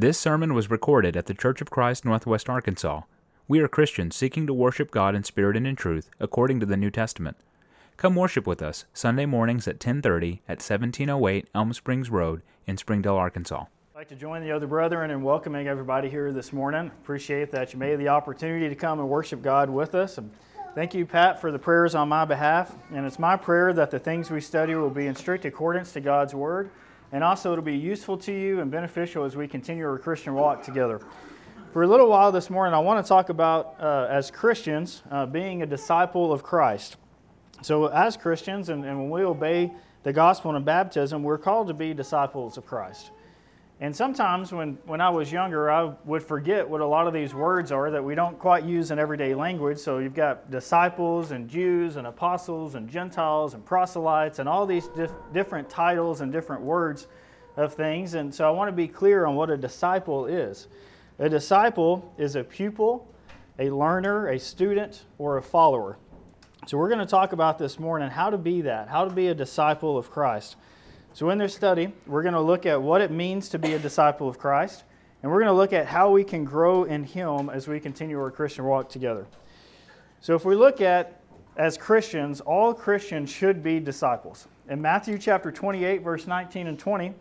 This sermon was recorded at the Church of Christ, Northwest Arkansas. We are Christians seeking to worship God in spirit and in truth, according to the New Testament. Come worship with us Sunday mornings at 10:30 at 1708 Elm Springs Road in Springdale, Arkansas. I'd like to join the other brethren in welcoming everybody here this morning. Appreciate that you made the opportunity to come and worship God with us. Thank you, Pat, for the prayers on my behalf. And it's my prayer that the things we study will be in strict accordance to God's Word, and also it'll be useful to you and beneficial as we continue our Christian walk together. For a little while this morning, I want to talk about, as Christians, being a disciple of Christ. So as Christians, and when we obey the gospel and baptism, we're called to be disciples of Christ. And sometimes when I was younger, I would forget what a lot of these words are that we don't quite use in everyday language. So you've got disciples and Jews and apostles and Gentiles and proselytes and all these different titles and different words of things. And so I want to be clear on what a disciple is. A disciple is a pupil, a learner, a student, or a follower. So we're going to talk about this morning how to be that, how to be a disciple of Christ. So in this study, we're going to look at what it means to be a disciple of Christ, and we're going to look at how we can grow in Him as we continue our Christian walk together. So if we look at, as Christians, all Christians should be disciples. In Matthew chapter 28, verse 19 and 20,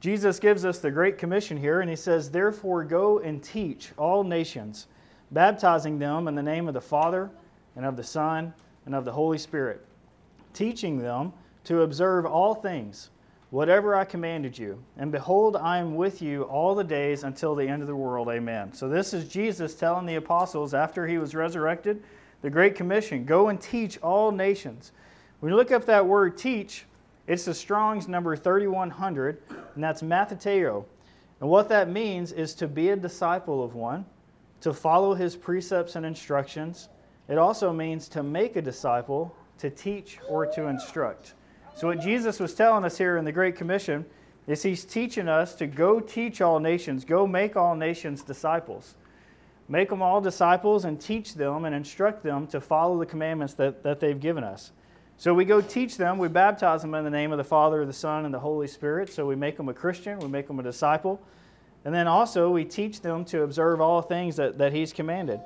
Jesus gives us the Great Commission here, and He says, "Therefore go and teach all nations, baptizing them in the name of the Father, and of the Son, and of the Holy Spirit, teaching them to observe all things, whatever I commanded you, and behold, I am with you all the days until the end of the world. Amen." So this is Jesus telling the apostles after He was resurrected, the Great Commission, go and teach all nations. When you look up that word teach, it's the Strong's number 3100, and that's matheteo. And what that means is to be a disciple of one, to follow His precepts and instructions. It also means to make a disciple, to teach or to instruct. So what Jesus was telling us here in the Great Commission is He's teaching us to go teach all nations, go make all nations disciples. Make them all disciples and teach them and instruct them to follow the commandments that they've given us. So we go teach them, we baptize them in the name of the Father, the Son, and the Holy Spirit. So we make them a Christian, we make them a disciple. And then also we teach them to observe all things that He's commanded.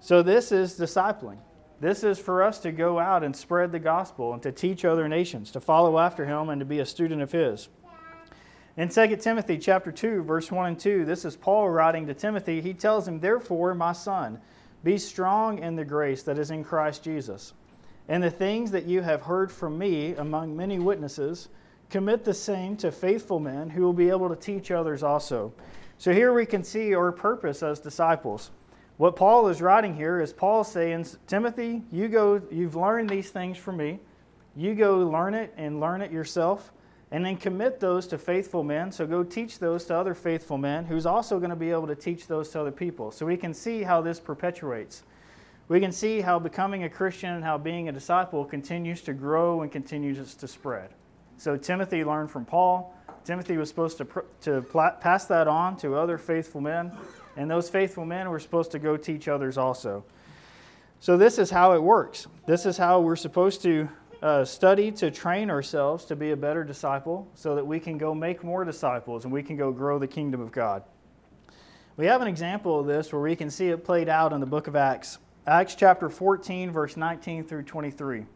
So this is discipling. This is for us to go out and spread the gospel and to teach other nations, to follow after Him and to be a student of His. In 2 Timothy chapter 2, verse 1 and 2, this is Paul writing to Timothy. He tells him, "Therefore, my son, be strong in the grace that is in Christ Jesus. And the things that you have heard from me among many witnesses, commit the same to faithful men who will be able to teach others also." So here we can see our purpose as disciples. What Paul is writing here is Paul saying, Timothy, you've learned these things from me. You go learn it yourself, and then commit those to faithful men. So go teach those to other faithful men who's also going to be able to teach those to other people. So we can see how this perpetuates. We can see how becoming a Christian and how being a disciple continues to grow and continues to spread. So Timothy learned from Paul. Timothy was supposed to pass that on to other faithful men. And those faithful men were supposed to go teach others also. So this is how it works. This is how we're supposed to study to train ourselves to be a better disciple so that we can go make more disciples and we can go grow the kingdom of God. We have an example of this where we can see it played out in the book of Acts. Acts chapter 14, verse 19 through 23.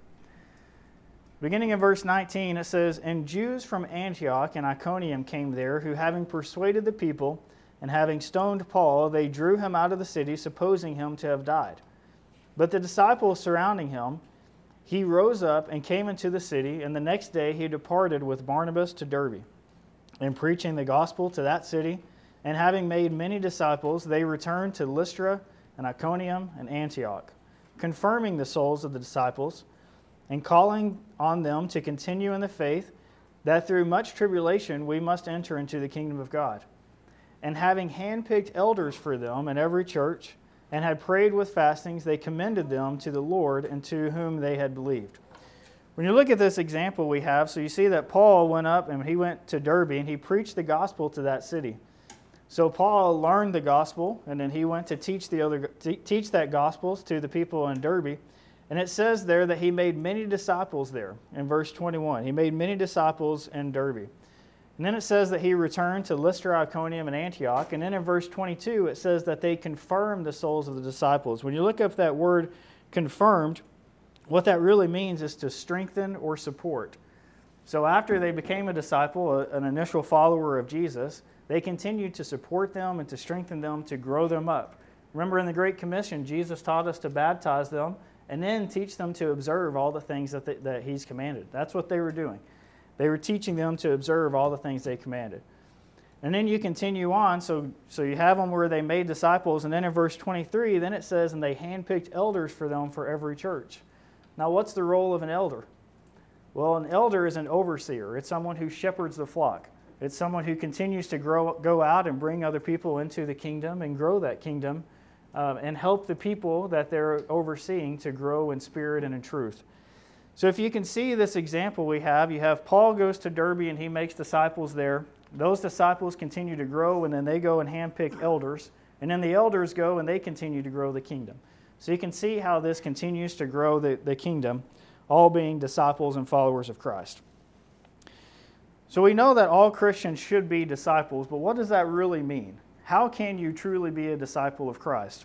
Beginning in verse 19, it says, "And Jews from Antioch and Iconium came there, who having persuaded the people, and having stoned Paul, they drew him out of the city, supposing him to have died. But the disciples surrounding him, he rose up and came into the city, and the next day he departed with Barnabas to Derbe, and preaching the gospel to that city, and having made many disciples, they returned to Lystra and Iconium and Antioch, confirming the souls of the disciples, and calling on them to continue in the faith, that through much tribulation we must enter into the kingdom of God. And having handpicked elders for them in every church, and had prayed with fastings, they commended them to the Lord and to whom they had believed." When you look at this example we have, so you see that Paul went up and he went to Derbe and he preached the gospel to that city. So Paul learned the gospel and then he went to teach that gospel to the people in Derbe. And it says there that he made many disciples there in verse 21. He made many disciples in Derbe. And then it says that he returned to Lystra, Iconium, and Antioch. And then in verse 22, it says that they confirmed the souls of the disciples. When you look up that word confirmed, what that really means is to strengthen or support. So after they became a disciple, an initial follower of Jesus, they continued to support them and to strengthen them, to grow them up. Remember in the Great Commission, Jesus taught us to baptize them and then teach them to observe all the things that He's commanded. That's what they were doing. They were teaching them to observe all the things they commanded. And then you continue on, so you have them where they made disciples, and then in verse 23, then it says, and they handpicked elders for them for every church. Now what's the role of an elder? Well, an elder is an overseer. It's someone who shepherds the flock. It's someone who continues to go out and bring other people into the kingdom and grow that kingdom and help the people that they're overseeing to grow in spirit and in truth. So if you can see this example we have, you have Paul goes to Derbe and he makes disciples there. Those disciples continue to grow, and then they go and handpick elders. And then the elders go and they continue to grow the kingdom. So you can see how this continues to grow the kingdom, all being disciples and followers of Christ. So we know that all Christians should be disciples, but what does that really mean? How can you truly be a disciple of Christ?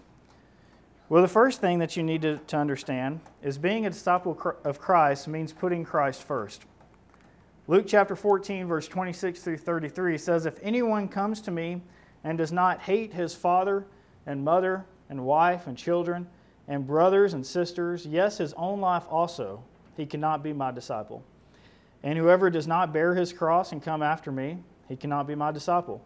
Well, the first thing that you need to understand is being a disciple of Christ means putting Christ first. Luke chapter 14, verse 26 through 33 says, if anyone comes to me and does not hate his father and mother and wife and children and brothers and sisters, yes, his own life also, he cannot be my disciple. And whoever does not bear his cross and come after me, he cannot be my disciple.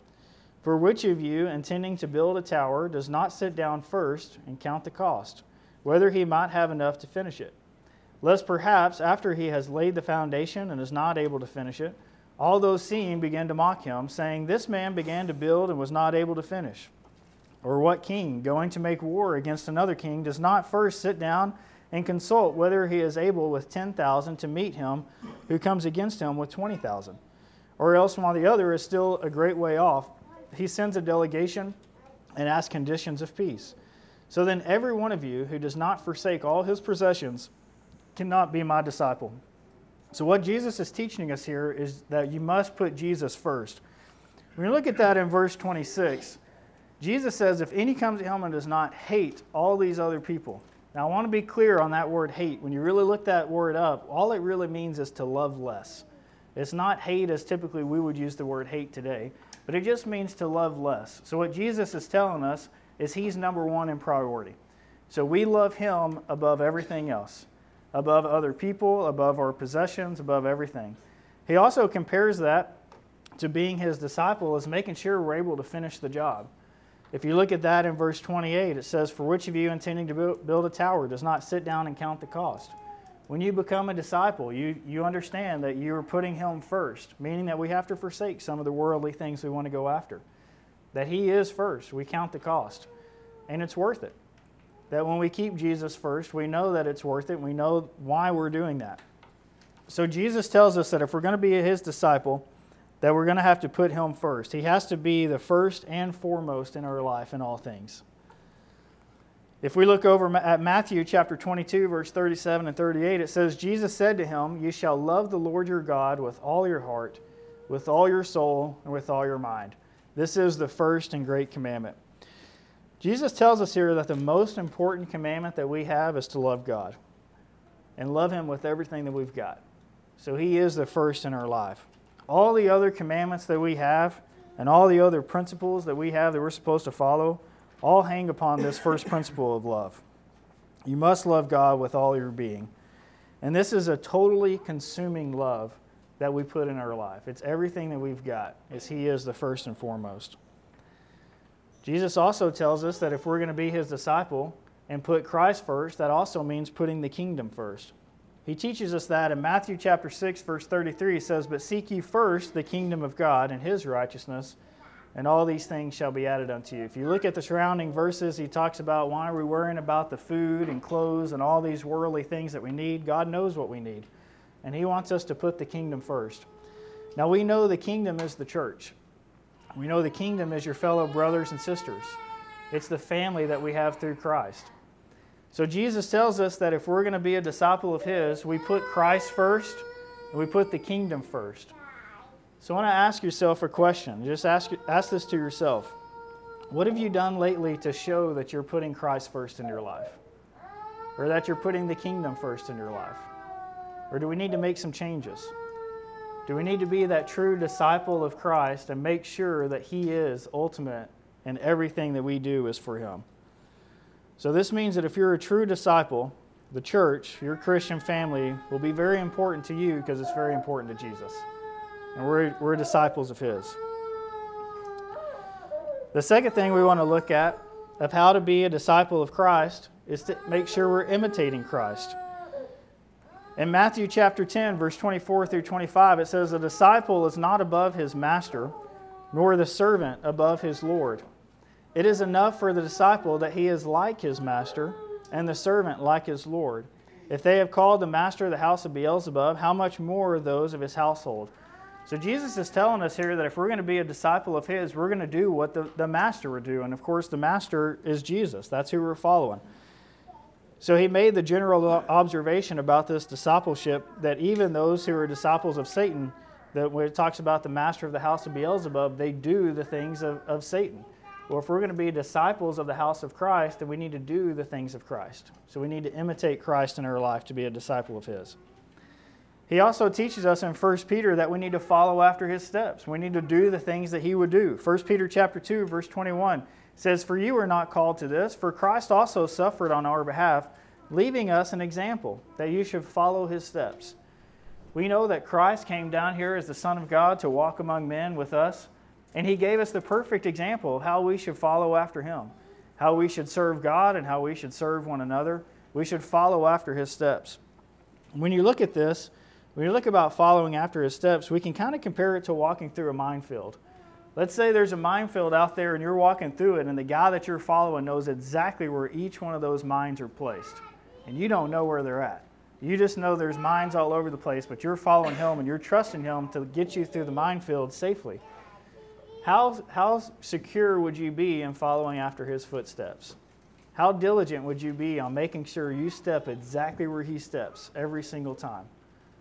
For which of you, intending to build a tower, does not sit down first and count the cost, whether he might have enough to finish it? Lest perhaps, after he has laid the foundation and is not able to finish it, all those seeing began to mock him, saying, this man began to build and was not able to finish. Or what king, going to make war against another king, does not first sit down and consult whether he is able with 10,000 to meet him who comes against him with 20,000? Or else, while the other is still a great way off, he sends a delegation and asks conditions of peace. So then every one of you who does not forsake all his possessions cannot be my disciple. So what Jesus is teaching us here is that you must put Jesus first. When you look at that in verse 26, Jesus says, if any comes to him and does not hate all these other people. Now I want to be clear on that word hate. When you really look that word up, all it really means is to love less. It's not hate as typically we would use the word hate today. But it just means to love less. So what Jesus is telling us is He's number one in priority. So we love Him above everything else, above other people, above our possessions, above everything. He also compares that to being His disciple as making sure we're able to finish the job. If you look at that in verse 28, it says, for which of you intending to build a tower does not sit down and count the cost? When you become a disciple, you understand that you are putting Him first, meaning that we have to forsake some of the worldly things we want to go after. That He is first. We count the cost. And it's worth it. That when we keep Jesus first, we know that it's worth it. We know why we're doing that. So Jesus tells us that if we're going to be His disciple, that we're going to have to put Him first. He has to be the first and foremost in our life in all things. If we look over at Matthew chapter 22, verse 37 and 38, it says, Jesus said to him, you shall love the Lord your God with all your heart, with all your soul, and with all your mind. This is the first and great commandment. Jesus tells us here that the most important commandment that we have is to love God and love Him with everything that we've got. So He is the first in our life. All the other commandments that we have and all the other principles that we have that we're supposed to follow all hang upon this first principle of love. You must love God with all your being. And this is a totally consuming love that we put in our life. It's everything that we've got, as He is the first and foremost. Jesus also tells us that if we're going to be His disciple and put Christ first, that also means putting the kingdom first. He teaches us that in Matthew chapter 6, verse 33, it says, but seek ye first the kingdom of God and His righteousness, and all these things shall be added unto you. If you look at the surrounding verses, he talks about why are we worrying about the food and clothes and all these worldly things that we need. God knows what we need. And He wants us to put the kingdom first. Now we know the kingdom is the church. We know the kingdom is your fellow brothers and sisters. It's the family that we have through Christ. So Jesus tells us that if we're going to be a disciple of His, we put Christ first and we put the kingdom first. So I want to ask yourself a question. Just ask this to yourself. What have you done lately to show that you're putting Christ first in your life? Or that you're putting the kingdom first in your life? Or do we need to make some changes? Do we need to be that true disciple of Christ and make sure that He is ultimate and everything that we do is for Him? So this means that if you're a true disciple, the church, your Christian family, will be very important to you because it's very important to Jesus. And we're disciples of His. The second thing we want to look at of how to be a disciple of Christ is to make sure we're imitating Christ. In Matthew chapter 10, verse 24 through 25, it says, "A disciple is not above his master, nor the servant above his Lord. It is enough for the disciple that he is like his master, and the servant like his Lord. If they have called the master of the house of Beelzebub, how much more are those of his household?" So Jesus is telling us here that if we're going to be a disciple of His, we're going to do what the master would do. And of course, the master is Jesus. That's who we're following. So He made the general observation about this discipleship that even those who are disciples of Satan, that when it talks about the master of the house of Beelzebub, they do the things of Satan. Well, if we're going to be disciples of the house of Christ, then we need to do the things of Christ. So we need to imitate Christ in our life to be a disciple of His. He also teaches us in 1 Peter that we need to follow after His steps. We need to do the things that He would do. 1 Peter chapter 2, verse 21 says, "For you are not called to this, for Christ also suffered on our behalf, leaving us an example that you should follow His steps." We know that Christ came down here as the Son of God to walk among men with us, and He gave us the perfect example of how we should follow after Him, how we should serve God and how we should serve one another. We should follow after His steps. When you look at this, when you look about following after His steps, we can kind of compare it to walking through a minefield. Let's say there's a minefield out there and you're walking through it, and the guy that you're following knows exactly where each one of those mines are placed. And you don't know where they're at. You just know there's mines all over the place, but you're following Him and you're trusting Him to get you through the minefield safely. How secure would you be in following after His footsteps? How diligent would you be on making sure you step exactly where He steps every single time?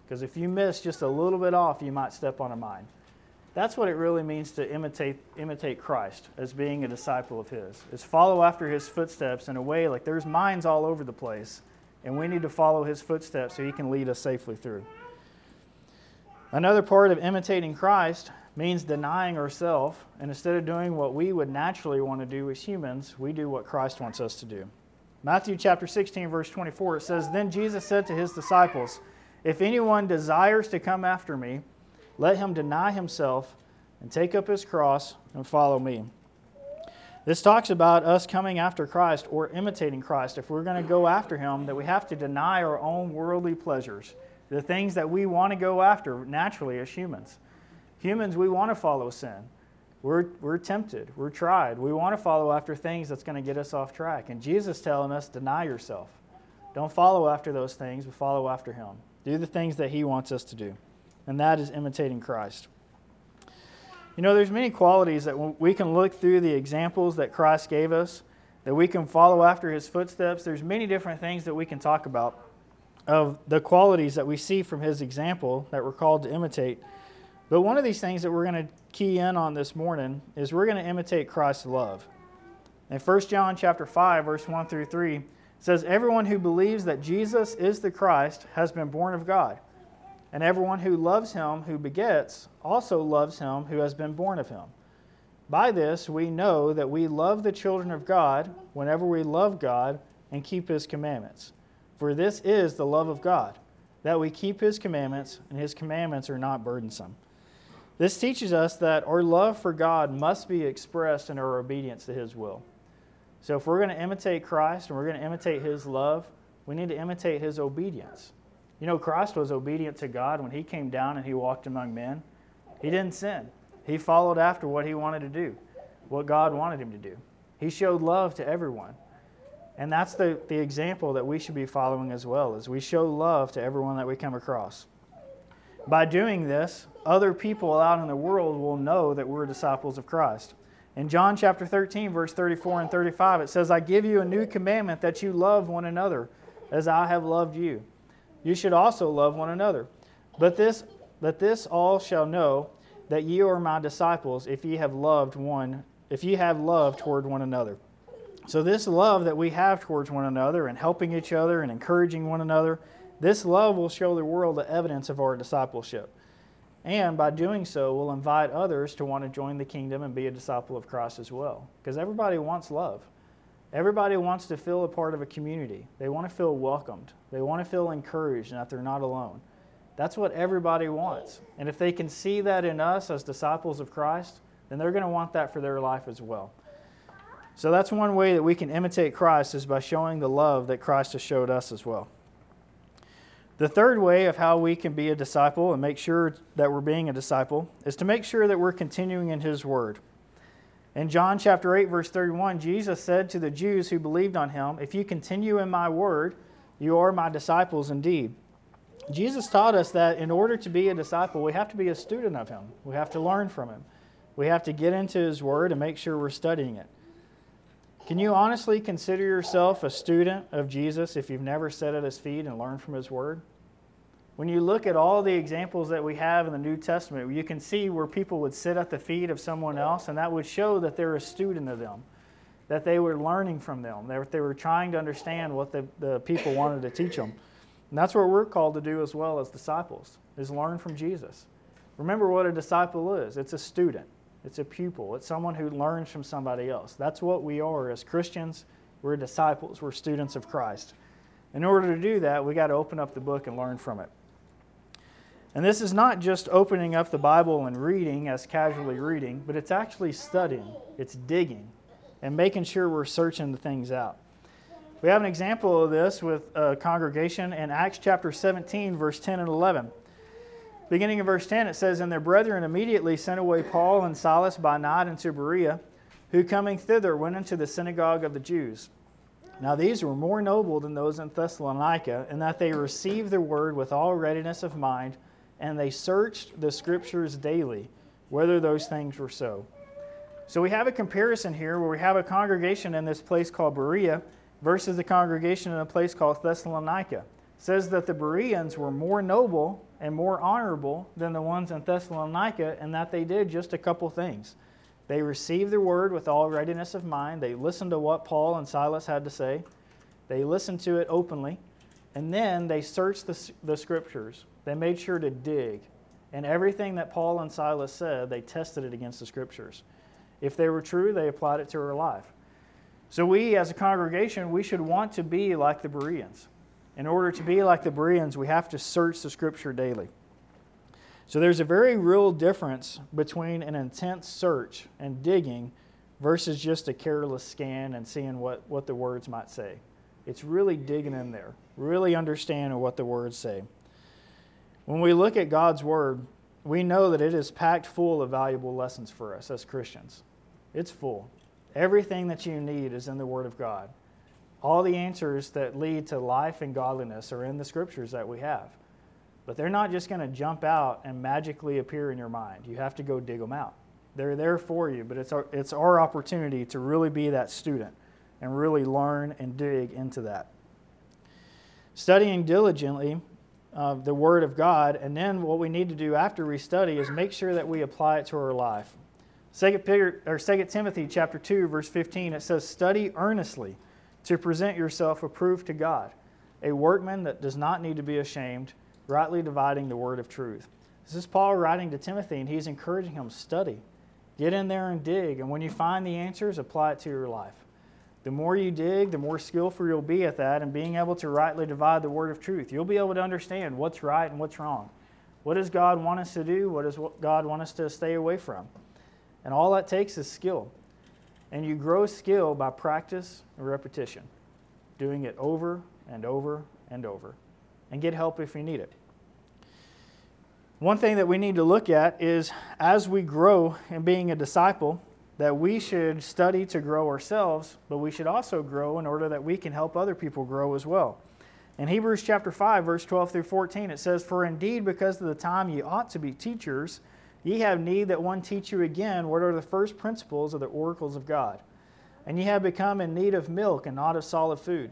Because if you miss just a little bit off, you might step on a mine. That's what it really means to imitate Christ as being a disciple of His, is follow after His footsteps in a way like there's mines all over the place, and we need to follow His footsteps so He can lead us safely through. Another part of imitating Christ means denying ourselves, and instead of doing what we would naturally want to do as humans, we do what Christ wants us to do. Matthew chapter 16, verse 24, it says, "Then Jesus said to His disciples, 'If anyone desires to come after me, let him deny himself and take up his cross and follow me.'" This talks about us coming after Christ or imitating Christ. If we're going to go after Him, that we have to deny our own worldly pleasures, the things that we want to go after naturally as humans. Humans, we want to follow sin. We're tempted. We're tried. We want to follow after things that's going to get us off track. And Jesus is telling us, deny yourself. Don't follow after those things, but follow after Him. Do the things that He wants us to do. And that is imitating Christ. You know, there's many qualities that we can look through the examples that Christ gave us, that we can follow after His footsteps. There's many different things that we can talk about of the qualities that we see from His example that we're called to imitate. But one of these things that we're going to key in on this morning is we're going to imitate Christ's love. In 1 John chapter 5, verse 1 through 3, it says, "Everyone who believes that Jesus is the Christ has been born of God, and everyone who loves Him who begets also loves Him who has been born of Him. By this we know that we love the children of God whenever we love God and keep His commandments. For this is the love of God, that we keep His commandments, and His commandments are not burdensome." This teaches us that our love for God must be expressed in our obedience to His will. So if we're going to imitate Christ and we're going to imitate His love, we need to imitate His obedience. You know, Christ was obedient to God when He came down and He walked among men. He didn't sin. He followed after what He wanted to do, what God wanted Him to do. He showed love to everyone. And that's the example that we should be following as well, is we show love to everyone that we come across. By doing this, other people out in the world will know that we're disciples of Christ. In John chapter 13, verse 34 and 35, it says, "I give you a new commandment that you love one another as I have loved you. You should also love one another. But this all shall know that ye are my disciples if ye have love toward one another. So this love that we have towards one another and helping each other and encouraging one another, this love will show the world the evidence of our discipleship. And by doing so, we'll invite others to want to join the kingdom and be a disciple of Christ as well. Because everybody wants love. Everybody wants to feel a part of a community. They want to feel welcomed. They want to feel encouraged and that they're not alone. That's what everybody wants. And if they can see that in us as disciples of Christ, then they're going to want that for their life as well. So that's one way that we can imitate Christ, is by showing the love that Christ has showed us as well. The third way of how we can be a disciple and make sure that we're being a disciple is to make sure that we're continuing in His Word. In John chapter 8, verse 31, Jesus said to the Jews who believed on Him, "If you continue in my Word, you are my disciples indeed." Jesus taught us that in order to be a disciple, we have to be a student of Him. We have to learn from Him. We have to get into His Word and make sure we're studying it. Can you honestly consider yourself a student of Jesus if you've never sat at His feet and learned from His Word? When you look at all the examples that we have in the New Testament, you can see where people would sit at the feet of someone else, and that would show that they're a student of them, that they were learning from them, that they were trying to understand what the people wanted to teach them. And that's what we're called to do as well as disciples, is learn from Jesus. Remember what a disciple is. It's a student. It's a pupil. It's someone who learns from somebody else. That's what we are as Christians. We're disciples. We're students of Christ. In order to do that, we got to open up the book and learn from it. And this is not just opening up the Bible and reading as casually reading, but it's actually studying. It's digging and making sure we're searching the things out. We have an example of this with a congregation in Acts chapter 17, verse 10 and 11. Beginning in verse 10, it says, "And their brethren immediately sent away Paul and Silas by night into Berea, who coming thither went into the synagogue of the Jews. Now these were more noble than those in Thessalonica, in that they received the word with all readiness of mind, and they searched the Scriptures daily, whether those things were so." So we have a comparison here where we have a congregation in this place called Berea versus the congregation in a place called Thessalonica. It says that the Bereans were more noble and more honorable than the ones in Thessalonica, and that they did just a couple things. They received the word with all readiness of mind. They listened to what Paul and Silas had to say. They listened to it openly. And then they searched the Scriptures. They made sure to dig. And everything that Paul and Silas said, they tested it against the Scriptures. If they were true, they applied it to their life. So we, as a congregation, we should want to be like the Bereans. In order to be like the Bereans, we have to search the Scripture daily. So there's a very real difference between an intense search and digging versus just a careless scan and seeing what the words might say. It's really digging in there, really understanding what the words say. When we look at God's Word, we know that it is packed full of valuable lessons for us as Christians. It's full. Everything that you need is in the Word of God. All the answers that lead to life and godliness are in the Scriptures that we have. But they're not just going to jump out and magically appear in your mind. You have to go dig them out. They're there for you, but it's our opportunity to really be that student and really learn and dig into that. Studying diligently the Word of God, and then what we need to do after we study is make sure that we apply it to our life. 2 Timothy chapter 2, verse 15, it says, "Study earnestly to present yourself approved to God, a workman that does not need to be ashamed, rightly dividing the word of truth." This is Paul writing to Timothy, and he's encouraging him, study. Get in there and dig, and when you find the answers, apply it to your life. The more you dig, the more skillful you'll be at that and being able to rightly divide the word of truth. You'll be able to understand what's right and what's wrong. What does God want us to do? What does God want us to stay away from? And all that takes is skill. And you grow skill by practice and repetition, doing it over and over and over. And get help if you need it. One thing that we need to look at is, as we grow in being a disciple, that we should study to grow ourselves, but we should also grow in order that we can help other people grow as well. In Hebrews chapter 5, verse 12 through 14, it says, "For indeed, because of the time ye ought to be teachers, ye have need that one teach you again what are the first principles of the oracles of God. And ye have become in need of milk and not of solid food.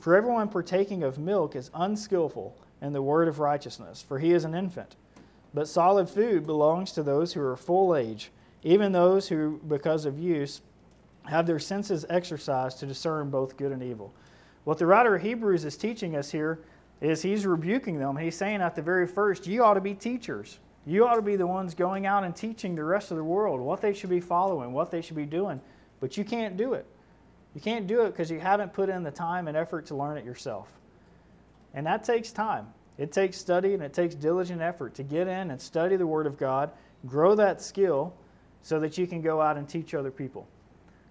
For everyone partaking of milk is unskillful in the word of righteousness, for he is an infant. But solid food belongs to those who are full age, even those who, because of use, have their senses exercised to discern both good and evil. What the writer of Hebrews is teaching us here is he's rebuking them. He's saying at the very first, you ought to be teachers. You ought to be the ones going out and teaching the rest of the world what they should be following, what they should be doing. But you can't do it. You can't do it because you haven't put in the time and effort to learn it yourself. And that takes time. It takes study and it takes diligent effort to get in and study the Word of God, grow that skill so that you can go out and teach other people.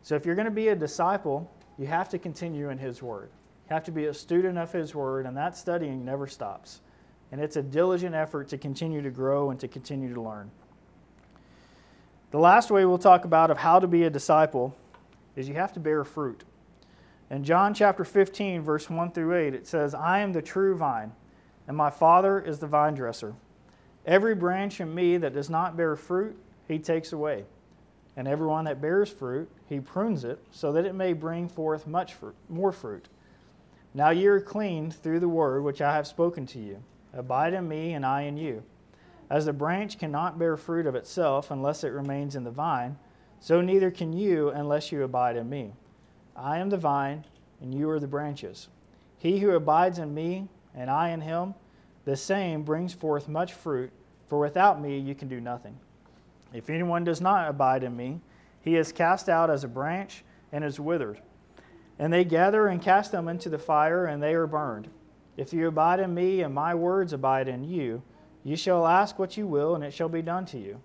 So if you're going to be a disciple, you have to continue in His Word. You have to be a student of His Word, and that studying never stops. And it's a diligent effort to continue to grow and to continue to learn. The last way we'll talk about of how to be a disciple is you have to bear fruit. In John chapter 15, verse 1 through 8, it says, I am the true vine, and my Father is the vine dresser. Every branch in me that does not bear fruit, He takes away. And every one that bears fruit, He prunes it, so that it may bring forth much fruit, more fruit. Now ye are clean through the word which I have spoken to you. Abide in me, and I in you. As the branch cannot bear fruit of itself unless it remains in the vine, so neither can you unless you abide in me. I am the vine, and you are the branches. He who abides in me, and I in him, the same brings forth much fruit, for without me you can do nothing. If anyone does not abide in me, he is cast out as a branch and is withered. And they gather and cast them into the fire, and they are burned. If you abide in me, and my words abide in you, you shall ask what you will, and it shall be done to you.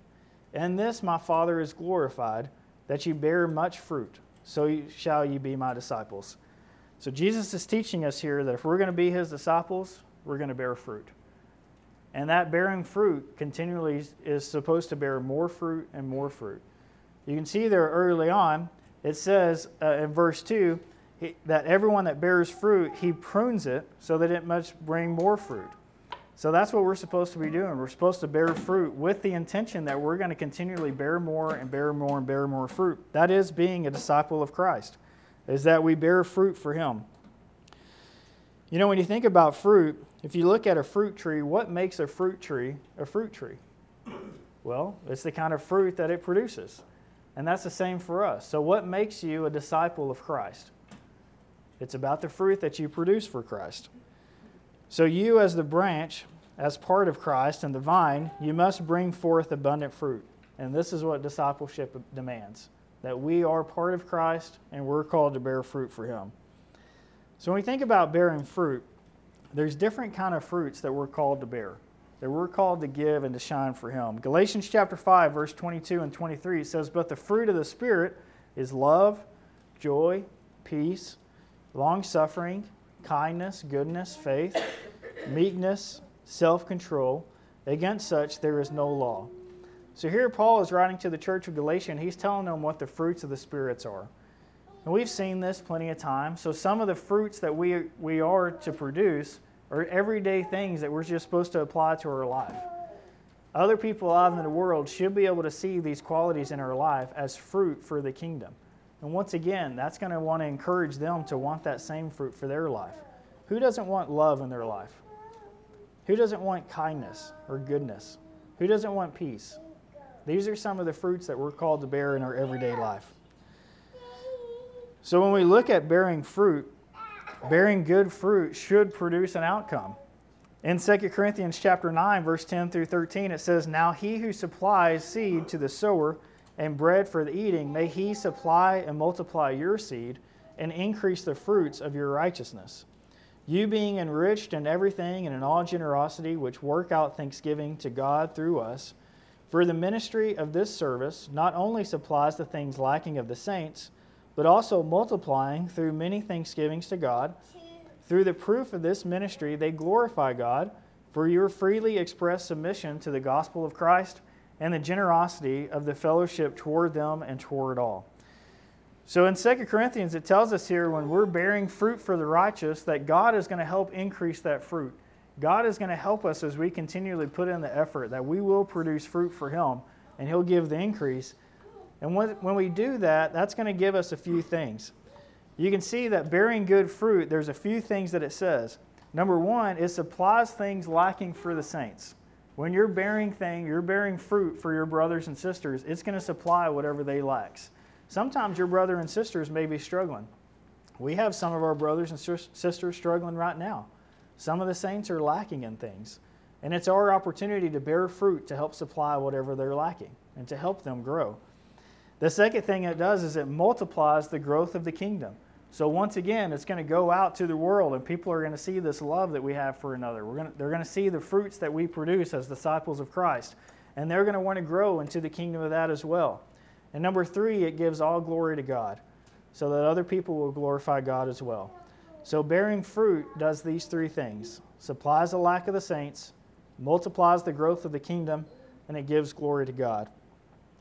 In this my Father is glorified, that you bear much fruit, so shall you be my disciples. So Jesus is teaching us here that if we're going to be His disciples, we're going to bear fruit. And that bearing fruit continually is supposed to bear more fruit and more fruit. You can see there early on, it says in verse 2, that everyone that bears fruit, He prunes it so that it must bring more fruit. So that's what we're supposed to be doing. We're supposed to bear fruit with the intention that we're going to continually bear more and bear more and bear more fruit. That is being a disciple of Christ, is that we bear fruit for Him. You know, when you think about fruit, if you look at a fruit tree, what makes a fruit tree a fruit tree? Well, it's the kind of fruit that it produces. And that's the same for us. So what makes you a disciple of Christ? It's about the fruit that you produce for Christ. So you as the branch, as part of Christ and the vine, you must bring forth abundant fruit. And this is what discipleship demands, that we are part of Christ and we're called to bear fruit for Him. So when we think about bearing fruit, there's different kind of fruits that we're called to bear, that we're called to give and to shine for Him. Galatians chapter 5, verse 22 and 23 says, But the fruit of the Spirit is love, joy, peace, long-suffering, kindness, goodness, faith, meekness, self-control. Against such there is no law. So here Paul is writing to the church of Galatia, and he's telling them what the fruits of the spirits are. And we've seen this plenty of times. So some of the fruits that we are to produce are everyday things that we're just supposed to apply to our life. Other people out in the world should be able to see these qualities in our life as fruit for the kingdom. And once again, that's going to want to encourage them to want that same fruit for their life. Who doesn't want love in their life? Who doesn't want kindness or goodness? Who doesn't want peace? These are some of the fruits that we're called to bear in our everyday life. So when we look at bearing fruit, bearing good fruit should produce an outcome. In 2 Corinthians chapter 9, verse 10 through 13, it says, Now he who supplies seed to the sower and bread for the eating, may he supply and multiply your seed and increase the fruits of your righteousness. You being enriched in everything and in all generosity, which work out thanksgiving to God through us, for the ministry of this service not only supplies the things lacking of the saints, but also multiplying through many thanksgivings to God. Through the proof of this ministry, they glorify God for your freely expressed submission to the gospel of Christ and the generosity of the fellowship toward them and toward all. So in 2 Corinthians, it tells us here when we're bearing fruit for the righteous that God is going to help increase that fruit. God is going to help us as we continually put in the effort that we will produce fruit for Him, and He'll give the increase. And when we do that, that's going to give us a few things. You can see that bearing good fruit, there's a few things that it says. Number one, it supplies things lacking for the saints. When you're bearing fruit for your brothers and sisters, it's going to supply whatever they lack. Sometimes your brother and sisters may be struggling. We have some of our brothers and sisters struggling right now. Some of the saints are lacking in things. And it's our opportunity to bear fruit to help supply whatever they're lacking and to help them grow. The second thing it does is it multiplies the growth of the kingdom. So once again, it's going to go out to the world, and people are going to see this love that we have for another. They're going to see the fruits that we produce as disciples of Christ, and they're going to want to grow into the kingdom of that as well. And number three, it gives all glory to God, so that other people will glorify God as well. So bearing fruit does these three things: supplies the lack of the saints, multiplies the growth of the kingdom, and it gives glory to God.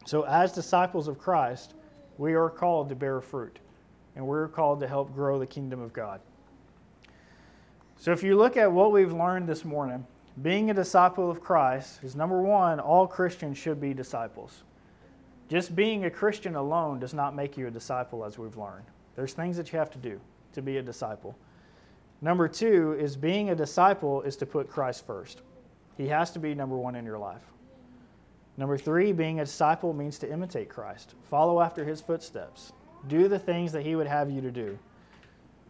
So as disciples of Christ, we are called to bear fruit, and we're called to help grow the kingdom of God. So if you look at what we've learned this morning, being a disciple of Christ is, number one, all Christians should be disciples. Just being a Christian alone does not make you a disciple, as we've learned. There's things that you have to do to be a disciple. Number two is, being a disciple is to put Christ first. He has to be number one in your life. Number three, being a disciple means to imitate Christ. Follow after his footsteps. Do the things that he would have you to do.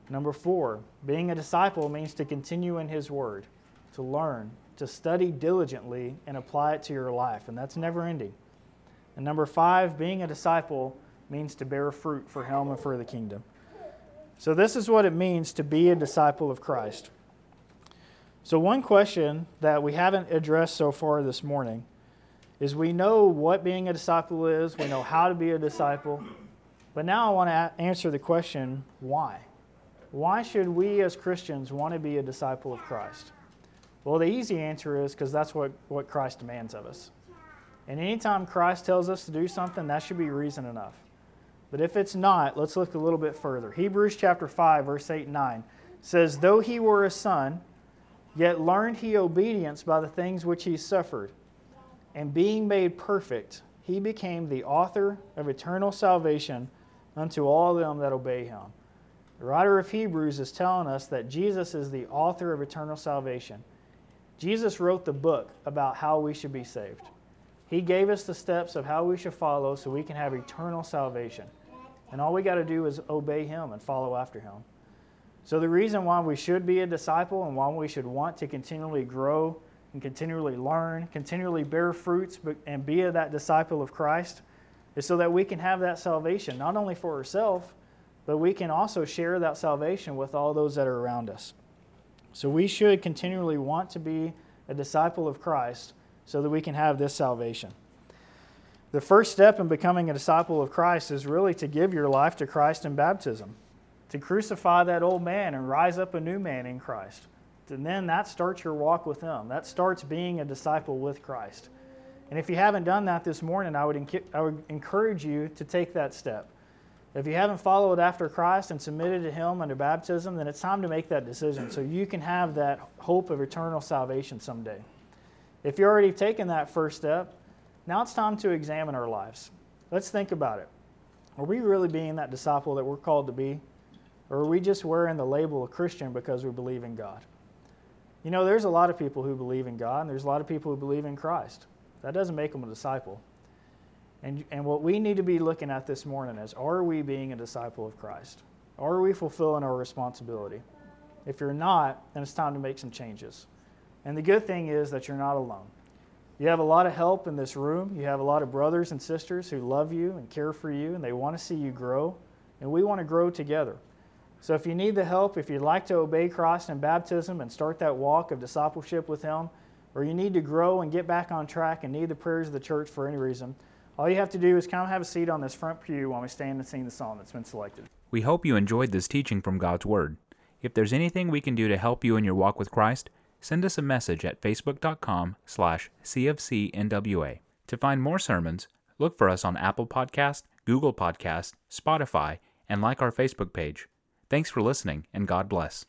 Number four, being a disciple means to continue in his word, to learn, to study diligently and apply it to your life, and that's never ending. And number five, being a disciple means to bear fruit for him and for the kingdom. So this is what it means to be a disciple of Christ. So one question that we haven't addressed so far this morning is, we know what being a disciple is, we know how to be a disciple, but now I want to answer the question, why? Why should we as Christians want to be a disciple of Christ? Well, the easy answer is because that's what Christ demands of us. And anytime Christ tells us to do something, that should be reason enough. But if it's not, let's look a little bit further. Hebrews chapter 5, verse 8 and 9 says, "Though he were a son, yet learned he obedience by the things which he suffered. And being made perfect, he became the author of eternal salvation unto all them that obey him." The writer of Hebrews is telling us that Jesus is the author of eternal salvation. Jesus wrote the book about how we should be saved. He gave us the steps of how we should follow so we can have eternal salvation. And all we got to do is obey him and follow after him. So the reason why we should be a disciple and why we should want to continually grow and continually learn, continually bear fruits, and be that disciple of Christ, is so that we can have that salvation, not only for ourselves, but we can also share that salvation with all those that are around us. So we should continually want to be a disciple of Christ so that we can have this salvation. The first step in becoming a disciple of Christ is really to give your life to Christ in baptism, to crucify that old man and rise up a new man in Christ. And then that starts your walk with him. That starts being a disciple with Christ. And if you haven't done that this morning, I would encourage you to take that step. If you haven't followed after Christ and submitted to him under baptism, then it's time to make that decision so you can have that hope of eternal salvation someday. If you've already taken that first step, now it's time to examine our lives. Let's think about it. Are we really being that disciple that we're called to be? Or are we just wearing the label of Christian because we believe in God? You know, there's a lot of people who believe in God, and there's a lot of people who believe in Christ. That doesn't make them a disciple. And what we need to be looking at this morning is, are we being a disciple of Christ? Are we fulfilling our responsibility? If you're not, then it's time to make some changes. And the good thing is that you're not alone. You have a lot of help in this room. You have a lot of brothers and sisters who love you and care for you, and they want to see you grow, and we want to grow together. So if you need the help, if you'd like to obey Christ in baptism and start that walk of discipleship with him, or you need to grow and get back on track and need the prayers of the church for any reason, all you have to do is come have a seat on this front pew while we stand and sing the song that's been selected. We hope you enjoyed this teaching from God's Word. If there's anything we can do to help you in your walk with Christ, send us a message at facebook.com/CFCNWA. To find more sermons, look for us on Apple Podcasts, Google Podcasts, Spotify, and like our Facebook page. Thanks for listening, and God bless.